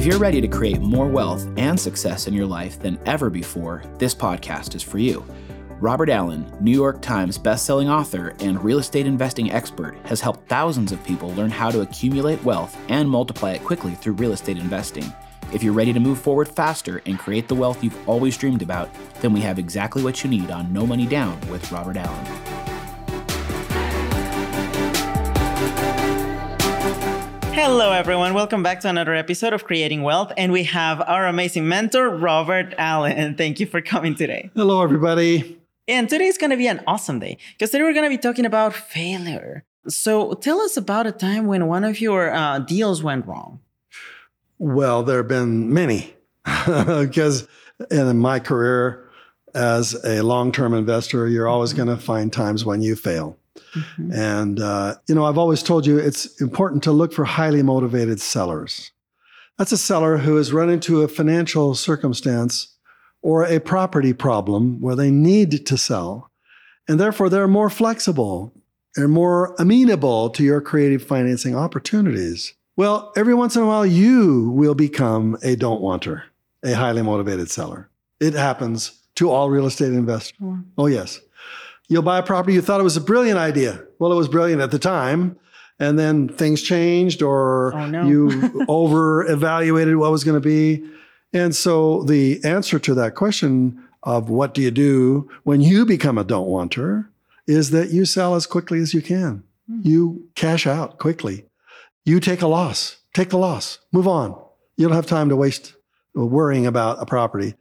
If you're ready to create more wealth and success in your life than ever before, this podcast is for you. Robert Allen, New York Times bestselling author and real estate investing expert, has helped thousands of people learn how to accumulate wealth and multiply it quickly through real estate investing. If you're ready to move forward faster and create the wealth you've always dreamed about, then we have exactly what you need on No Money Down with Robert Allen. Hello, everyone. Welcome back to another episode of Creating Wealth. And we have our amazing mentor, Robert Allen. Thank you for coming today. Hello, everybody. And today's going to be an awesome day because today we're going to be talking about failure. So tell us about a time when one of your deals went wrong. Well, there have been many because in my career as a long-term investor, you're always going to find times when you fail. Mm-hmm. And, I've always told you it's important to look for highly motivated sellers. That's a seller who has run into a financial circumstance or a property problem where they need to sell. And therefore, they're more flexible and more amenable to your creative financing opportunities. Well, every once in a while, you will become a don't-wanter, a highly motivated seller. It happens to all real estate investors. Sure. Oh, yes. You'll buy a property, you thought it was a brilliant idea. Well, it was brilliant at the time. And then things changed or you over-evaluated what was going to be. And so the answer to that question of what do you do when you become a don't-wanter is that you sell as quickly as you can. Mm. You cash out quickly. You take a loss. Take the loss. Move on. You don't have time to waste worrying about a property.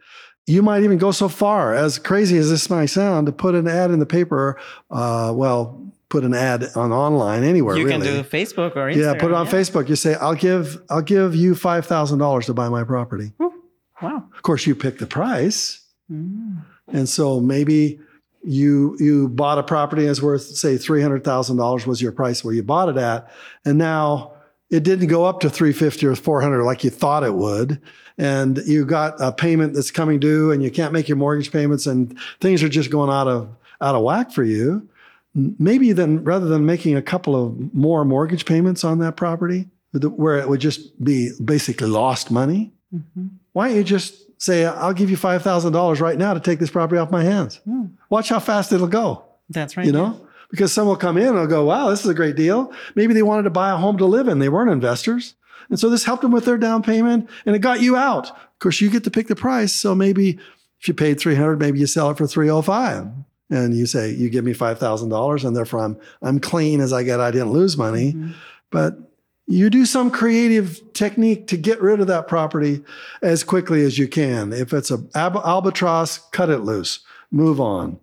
You might even go so far, as crazy as this might sound, to put an ad in the paper, put an ad on online anywhere. You really. Can do Facebook or Instagram. Yeah, put it on Facebook. You say, I'll give you $5,000 to buy my property. Ooh, wow. Of course, you pick the price. Mm. And so maybe you bought a property that's worth, say, $300,000 was your price where you bought it at. And now it didn't go up to $350 or $400 like you thought it would. And you got a payment that's coming due and you can't make your mortgage payments and things are just going out of whack for you. Maybe then rather than making a couple of more mortgage payments on that property where it would just be basically lost money, mm-hmm. why don't you just say, I'll give you $5,000 right now to take this property off my hands. Mm. Watch how fast it'll go. That's right. You know? Yeah. Because some will come in and they'll go, wow, this is a great deal. Maybe they wanted to buy a home to live in. They weren't investors. And so this helped them with their down payment and it got you out. Of course, you get to pick the price. So maybe if you paid $300, maybe you sell it for $305. And you say, you give me $5,000 and therefore I'm clean as I get. I didn't lose money. Mm-hmm. But you do some creative technique to get rid of that property as quickly as you can. If it's an albatross, cut it loose. Move on.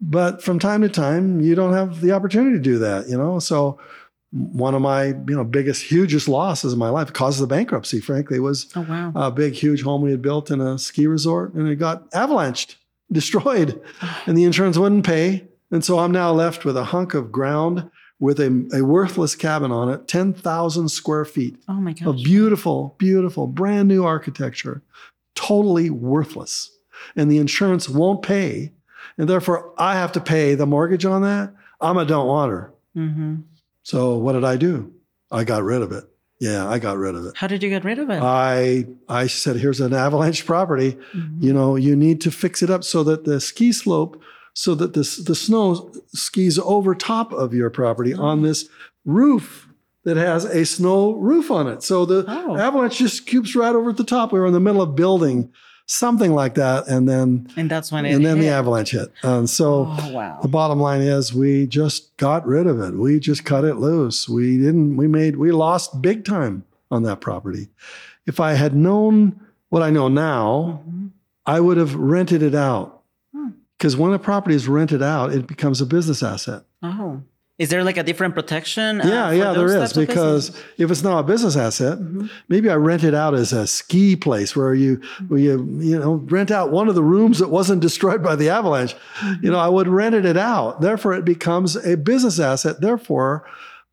But from time to time, you don't have the opportunity to do that, So one of my, biggest, hugest losses in my life, caused the bankruptcy, frankly, was a big, huge home we had built in a ski resort. And it got avalanched, destroyed, and the insurance wouldn't pay. And so I'm now left with a hunk of ground with a worthless cabin on it, 10,000 square feet. Oh, my gosh. Of beautiful, beautiful, brand new architecture, totally worthless. And the insurance won't pay. And therefore, I have to pay the mortgage on that. I'm a don't-wanter. Mm-hmm. So what did I do? I got rid of it. Yeah, I got rid of it. How did you get rid of it? I said, here's an avalanche property. Mm-hmm. You need to fix it up so that the ski slope, so that the snow skis over top of your property on this roof that has a snow roof on it. So the avalanche just scoops right over at the top. We were in the middle of building something like that. And then the avalanche hit. And so the bottom line is we just got rid of it. We just cut it loose. We lost big time on that property. If I had known what I know now, mm-hmm. I would have rented it out. Because when a property is rented out, it becomes a business asset. Oh. Is there like a different protection? Yeah, there is. Because if it's not a business asset, mm-hmm. maybe I rent it out as a ski place where you rent out one of the rooms that wasn't destroyed by the avalanche. Mm-hmm. I would rented it out. Therefore, it becomes a business asset. Therefore,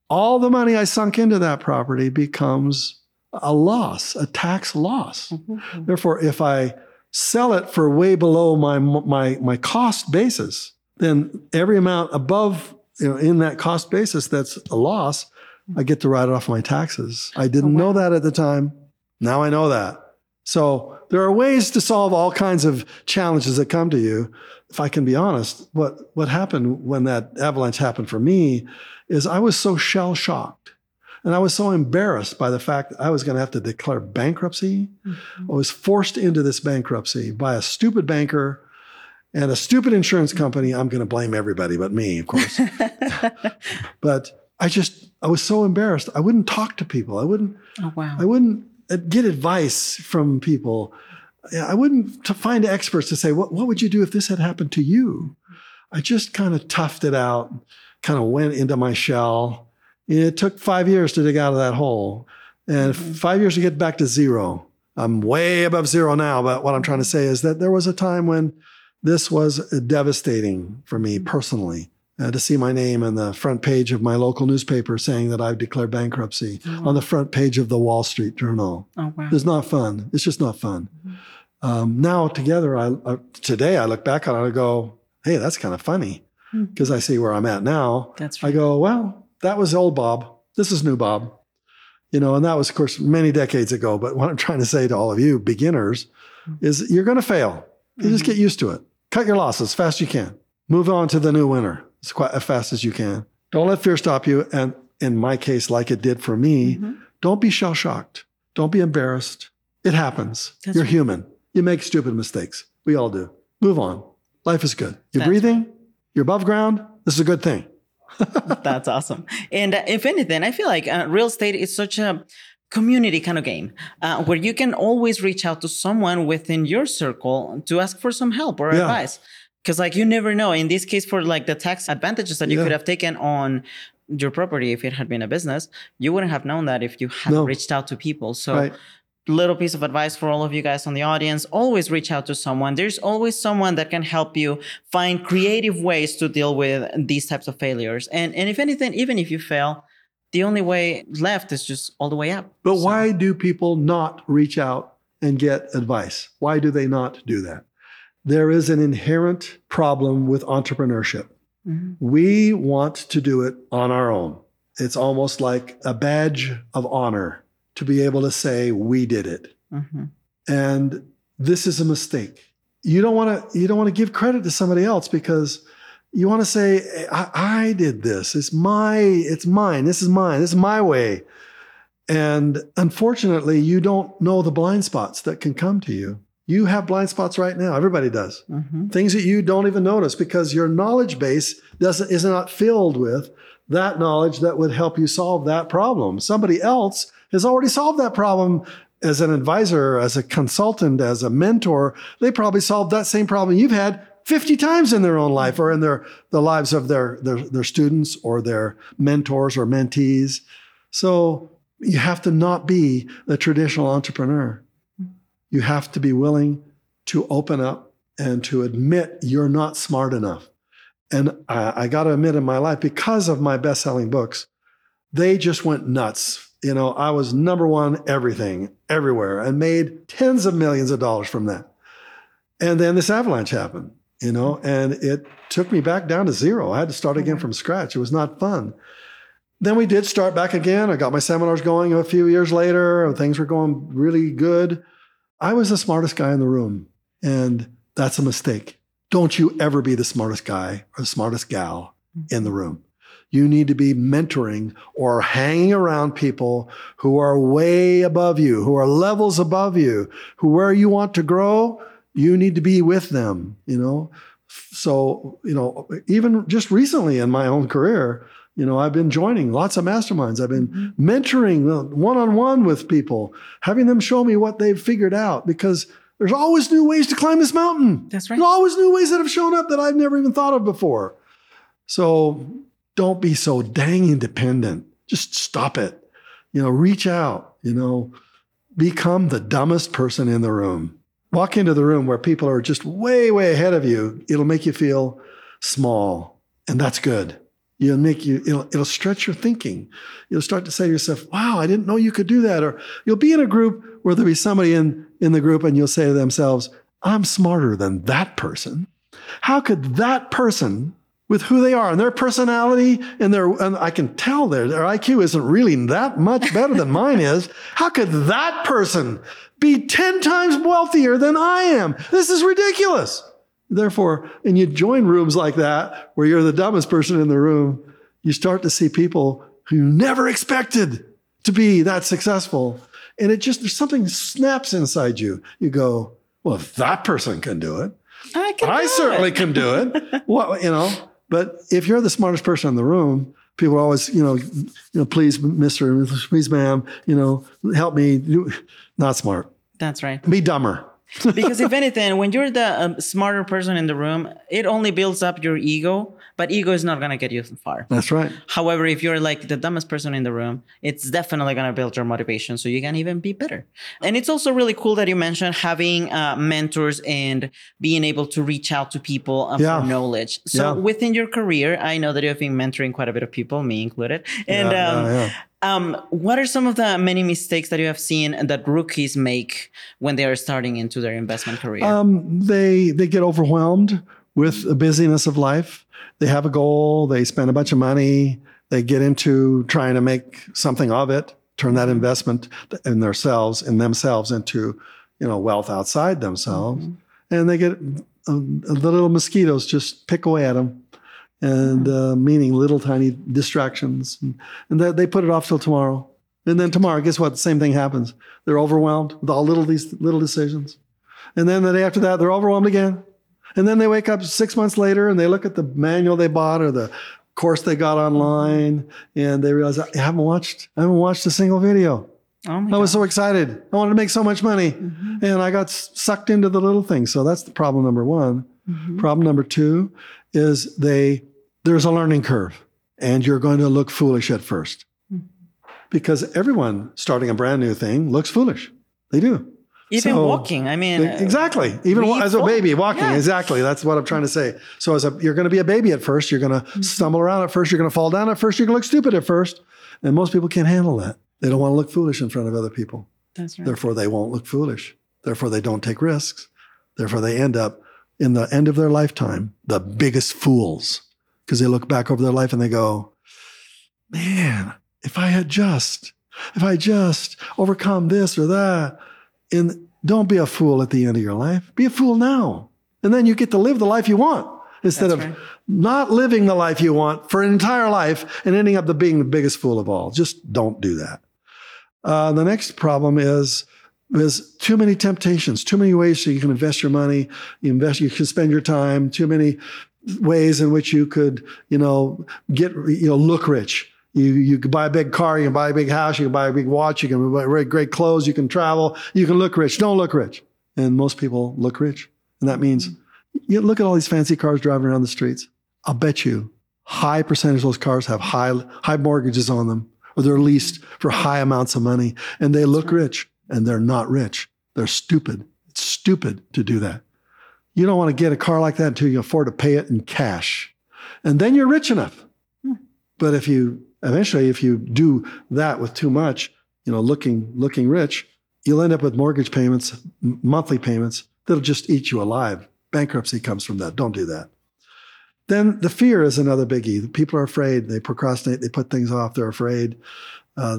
all the money I sunk into that property becomes a loss, a tax loss. Mm-hmm. Therefore, if I sell it for way below my cost basis, then every amount above in that cost basis, that's a loss. I get to write it off my taxes. I didn't know that at the time. Now I know that. So there are ways to solve all kinds of challenges that come to you. If I can be honest, what happened when that avalanche happened for me is I was so shell-shocked. And I was so embarrassed by the fact that I was going to have to declare bankruptcy. Mm-hmm. I was forced into this bankruptcy by a stupid banker and a stupid insurance company. I'm going to blame everybody but me, of course. But I was so embarrassed. I wouldn't talk to people. I wouldn't get advice from people. I wouldn't find experts to say, what would you do if this had happened to you? I just kind of toughed it out, kind of went into my shell. It took 5 years to dig out of that hole and 5 years to get back to zero. I'm way above zero now, but what I'm trying to say is that there was a time when this was devastating for me personally, to see my name on the front page of my local newspaper saying that I've declared bankruptcy, on the front page of the Wall Street Journal. Oh, wow. It's not fun. It's just not fun. Now together, today I look back on it and I go, hey, that's kind of funny because I see where I'm at now. That's right. I go, well, that was old Bob. This is new Bob. And that was, of course, many decades ago. But what I'm trying to say to all of you beginners is you're going to fail. You just get used to it. Cut your losses as fast as you can. Move on to the new winner as fast as you can. Don't let fear stop you. And in my case, like it did for me, don't be shell-shocked. Don't be embarrassed. It happens. You're right. Human. You make stupid mistakes. We all do. Move on. Life is good. You're breathing. Right. You're above ground. This is a good thing. That's awesome. And if anything, I feel like real estate is such a community kind of game where you can always reach out to someone within your circle to ask for some help or advice. Because you never know, in this case, for the tax advantages that you could have taken on your property if it had been a business, you wouldn't have known that if you hadn't reached out to people. So little piece of advice for all of you guys on the audience, always reach out to someone. There's always someone that can help you find creative ways to deal with these types of failures. And if anything, even if you fail, the only way left is just all the way up. But why do people not reach out and get advice? Why do they not do that? There is an inherent problem with entrepreneurship. We want to do it on our own. It's almost like a badge of honor to be able to say, we did it. And this is a mistake. You don't want to give credit to somebody else because you want to say, I did this. It's mine. This is mine. This is my way. And unfortunately, you don't know the blind spots that can come to you. You have blind spots right now. Everybody does. Things that you don't even notice because your knowledge base is not filled with that knowledge that would help you solve that problem. Somebody else has already solved that problem as an advisor, as a consultant, as a mentor. They probably solved that same problem you've had 50 times in their own life or in the lives of their students or their mentors or mentees. So you have to not be a traditional entrepreneur. You have to be willing to open up and to admit you're not smart enough. And I got to admit, in my life, because of my best-selling books, they just went nuts. I was number one everything, everywhere, and made tens of millions of dollars from that. And then this avalanche happened, and it took me back down to zero. I had to start again from scratch. It was not fun. Then we did start back again. I got my seminars going a few years later, and things were going really good. I was the smartest guy in the room, and that's a mistake. Don't you ever be the smartest guy or the smartest gal in the room. You need to be mentoring or hanging around people who are way above you, who are levels above you, who where you want to grow, you need to be with them, So, even just recently in my own career, I've been joining lots of masterminds. I've been mentoring one-on-one with people, having them show me what they've figured out because there's always new ways to climb this mountain. That's right. There's always new ways that have shown up that I've never even thought of before. So don't be so dang independent. Just stop it. Reach out, become the dumbest person in the room. Walk into the room where people are just way, way ahead of you. It'll make you feel small, and that's good. It'll stretch your thinking. You'll start to say to yourself, wow, I didn't know you could do that. Or you'll be in a group where there'll be somebody in the group and you'll say to themselves, I'm smarter than that person. How could that person with who they are and their personality and I can tell their IQ isn't really that much better than mine is. How could that person be 10 times wealthier than I am? This is ridiculous. Therefore, and you join rooms like that where you're the dumbest person in the room, you start to see people who you never expected to be that successful. And it just, there's something snaps inside you. You go, well, if that person can do it, I certainly can do it. Well, you know, but if you're the smartest person in the room, people are always, please, mister, please, ma'am, help me. Not smart. That's right. Be dumber. Because if anything, when you're the smarter person in the room, it only builds up your ego, but ego is not going to get you far. That's right. However, if you're like the dumbest person in the room, it's definitely going to build your motivation so you can even be better. And it's also really cool that you mentioned having mentors and being able to reach out to people for knowledge. So within your career, I know that you've been mentoring quite a bit of people, me included. And what are some of the many mistakes that you have seen that rookies make when they are starting into their investment career? They get overwhelmed with the busyness of life. They have a goal. They spend a bunch of money. They get into trying to make something of it, turn that investment in themselves into, wealth outside themselves. Mm-hmm. And they get the little mosquitoes just pick away at them. And meaning little tiny distractions. And that they put it off till tomorrow. And then tomorrow, guess what? The same thing happens. They're overwhelmed with all these little decisions. And then the day after that, they're overwhelmed again. And then they wake up 6 months later and they look at the manual they bought or the course they got online. And they realize, I haven't watched a single video. Oh my God. I was so excited. I wanted to make so much money. Mm-hmm. And I got sucked into the little things. So that's the problem number one. Mm-hmm. Problem number two is there's a learning curve, and you're going to look foolish at first, because everyone starting a brand new thing looks foolish. They do. Even walking. I mean, exactly. Even as a baby walking. Yeah. Exactly. That's what I'm trying to say. So you're going to be a baby at first. You're going to stumble around at first. You're going to fall down at first. You're going to look stupid at first. And most people can't handle that. They don't want to look foolish in front of other people. That's right. Therefore, they won't look foolish. Therefore, they don't take risks. Therefore, they end up in the end of their lifetime, the biggest fools, because they look back over their life and they go, man, if I just overcome this or that. And don't be a fool at the end of your life. Be a fool now. And then you get to live the life you want instead of not living the life you want for an entire life and ending up being the biggest fool of all. Just don't do that. The next problem is there's too many temptations, too many ways so you can invest your money, you can spend your time, too many ways in which you could, look rich. You could buy a big car, you can buy a big house, you can buy a big watch, you can buy great clothes, you can travel, you can look rich. Don't look rich. And most people look rich. And that means you look at all these fancy cars driving around the streets. I'll bet you high percentage of those cars have high mortgages on them, or they're leased for high amounts of money, and they look rich. And they're not rich. They're stupid. It's stupid to do that. You don't want to get a car like that until you afford to pay it in cash. And then you're rich enough. But if you do that with too much, looking rich, you'll end up with mortgage payments, monthly payments that'll just eat you alive. Bankruptcy comes from that. Don't do that. Then the fear is another biggie. People are afraid. They procrastinate. They put things off. They're afraid.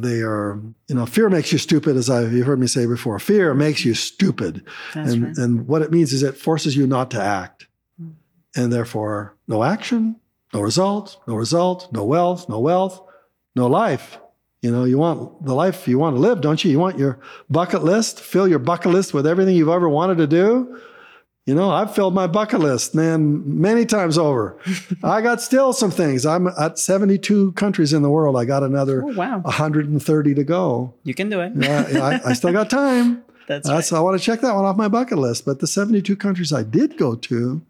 Fear makes you stupid, as you've heard me say before. Fear makes you stupid. And what it means is it forces you not to act. And therefore, no action, no result, no wealth, no life. You want the life you want to live, don't you? You want your bucket list, fill your bucket list with everything you've ever wanted to do. I've filled my bucket list, man, many times over. I got still some things. I'm at 72 countries in the world. I got another 130 to go. You can do it. I still got time. That's right. So I want to check that one off my bucket list. But the 72 countries I did go to,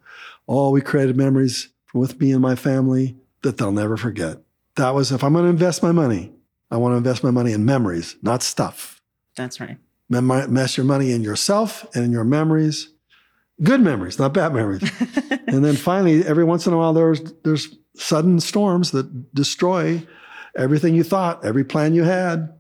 we created memories with me and my family that they'll never forget. That was, if I'm going to invest my money, I want to invest my money in memories, not stuff. That's right. Invest your money in yourself and in your memories. Good memories, not bad memories. And then finally, every once in a while, there's sudden storms that destroy everything you thought, every plan you had.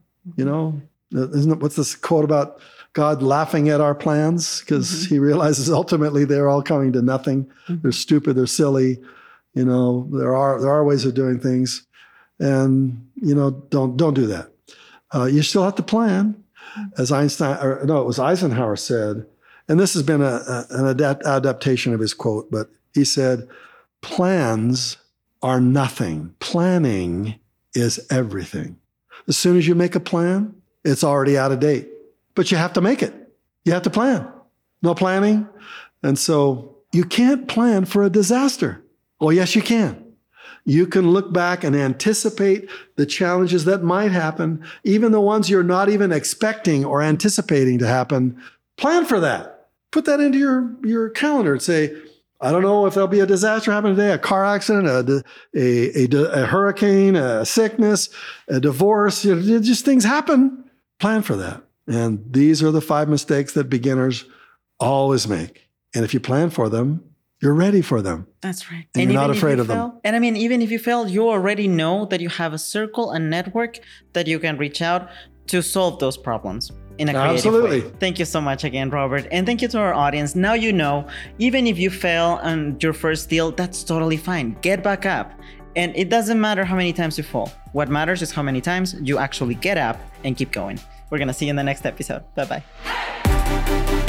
What's this quote about God laughing at our plans? Because he realizes ultimately they're all coming to nothing. They're stupid, they're silly, You know, there are ways of doing things, and you know, don't do that. You still have to plan, as Eisenhower said, and this has been an adaptation of his quote, but he said, "Plans are nothing. Planning is everything." As soon as you make a plan, it's already out of date. But you have to make it. You have to plan. No planning. And so you can't plan for a disaster. Oh, yes, you can. You can look back and anticipate the challenges that might happen, even the ones you're not even expecting or anticipating to happen. Plan for that. Put that into your calendar and say, I don't know if there'll be a disaster happening today, a car accident, a hurricane, a sickness, a divorce. You know, just things happen. Plan for that. And these are the 5 mistakes that beginners always make. And if you plan for them, you're ready for them. That's right. And you're not afraid of them. And I mean, even if you fail, you already know that you have a circle, a network that you can reach out to solve those problems in a creative way. Thank you so much again, Robert. And thank you to our audience. Now you know, even if you fail on your first deal, that's totally fine. Get back up. And it doesn't matter how many times you fall. What matters is how many times you actually get up and keep going. We're going to see you in the next episode. Bye-bye.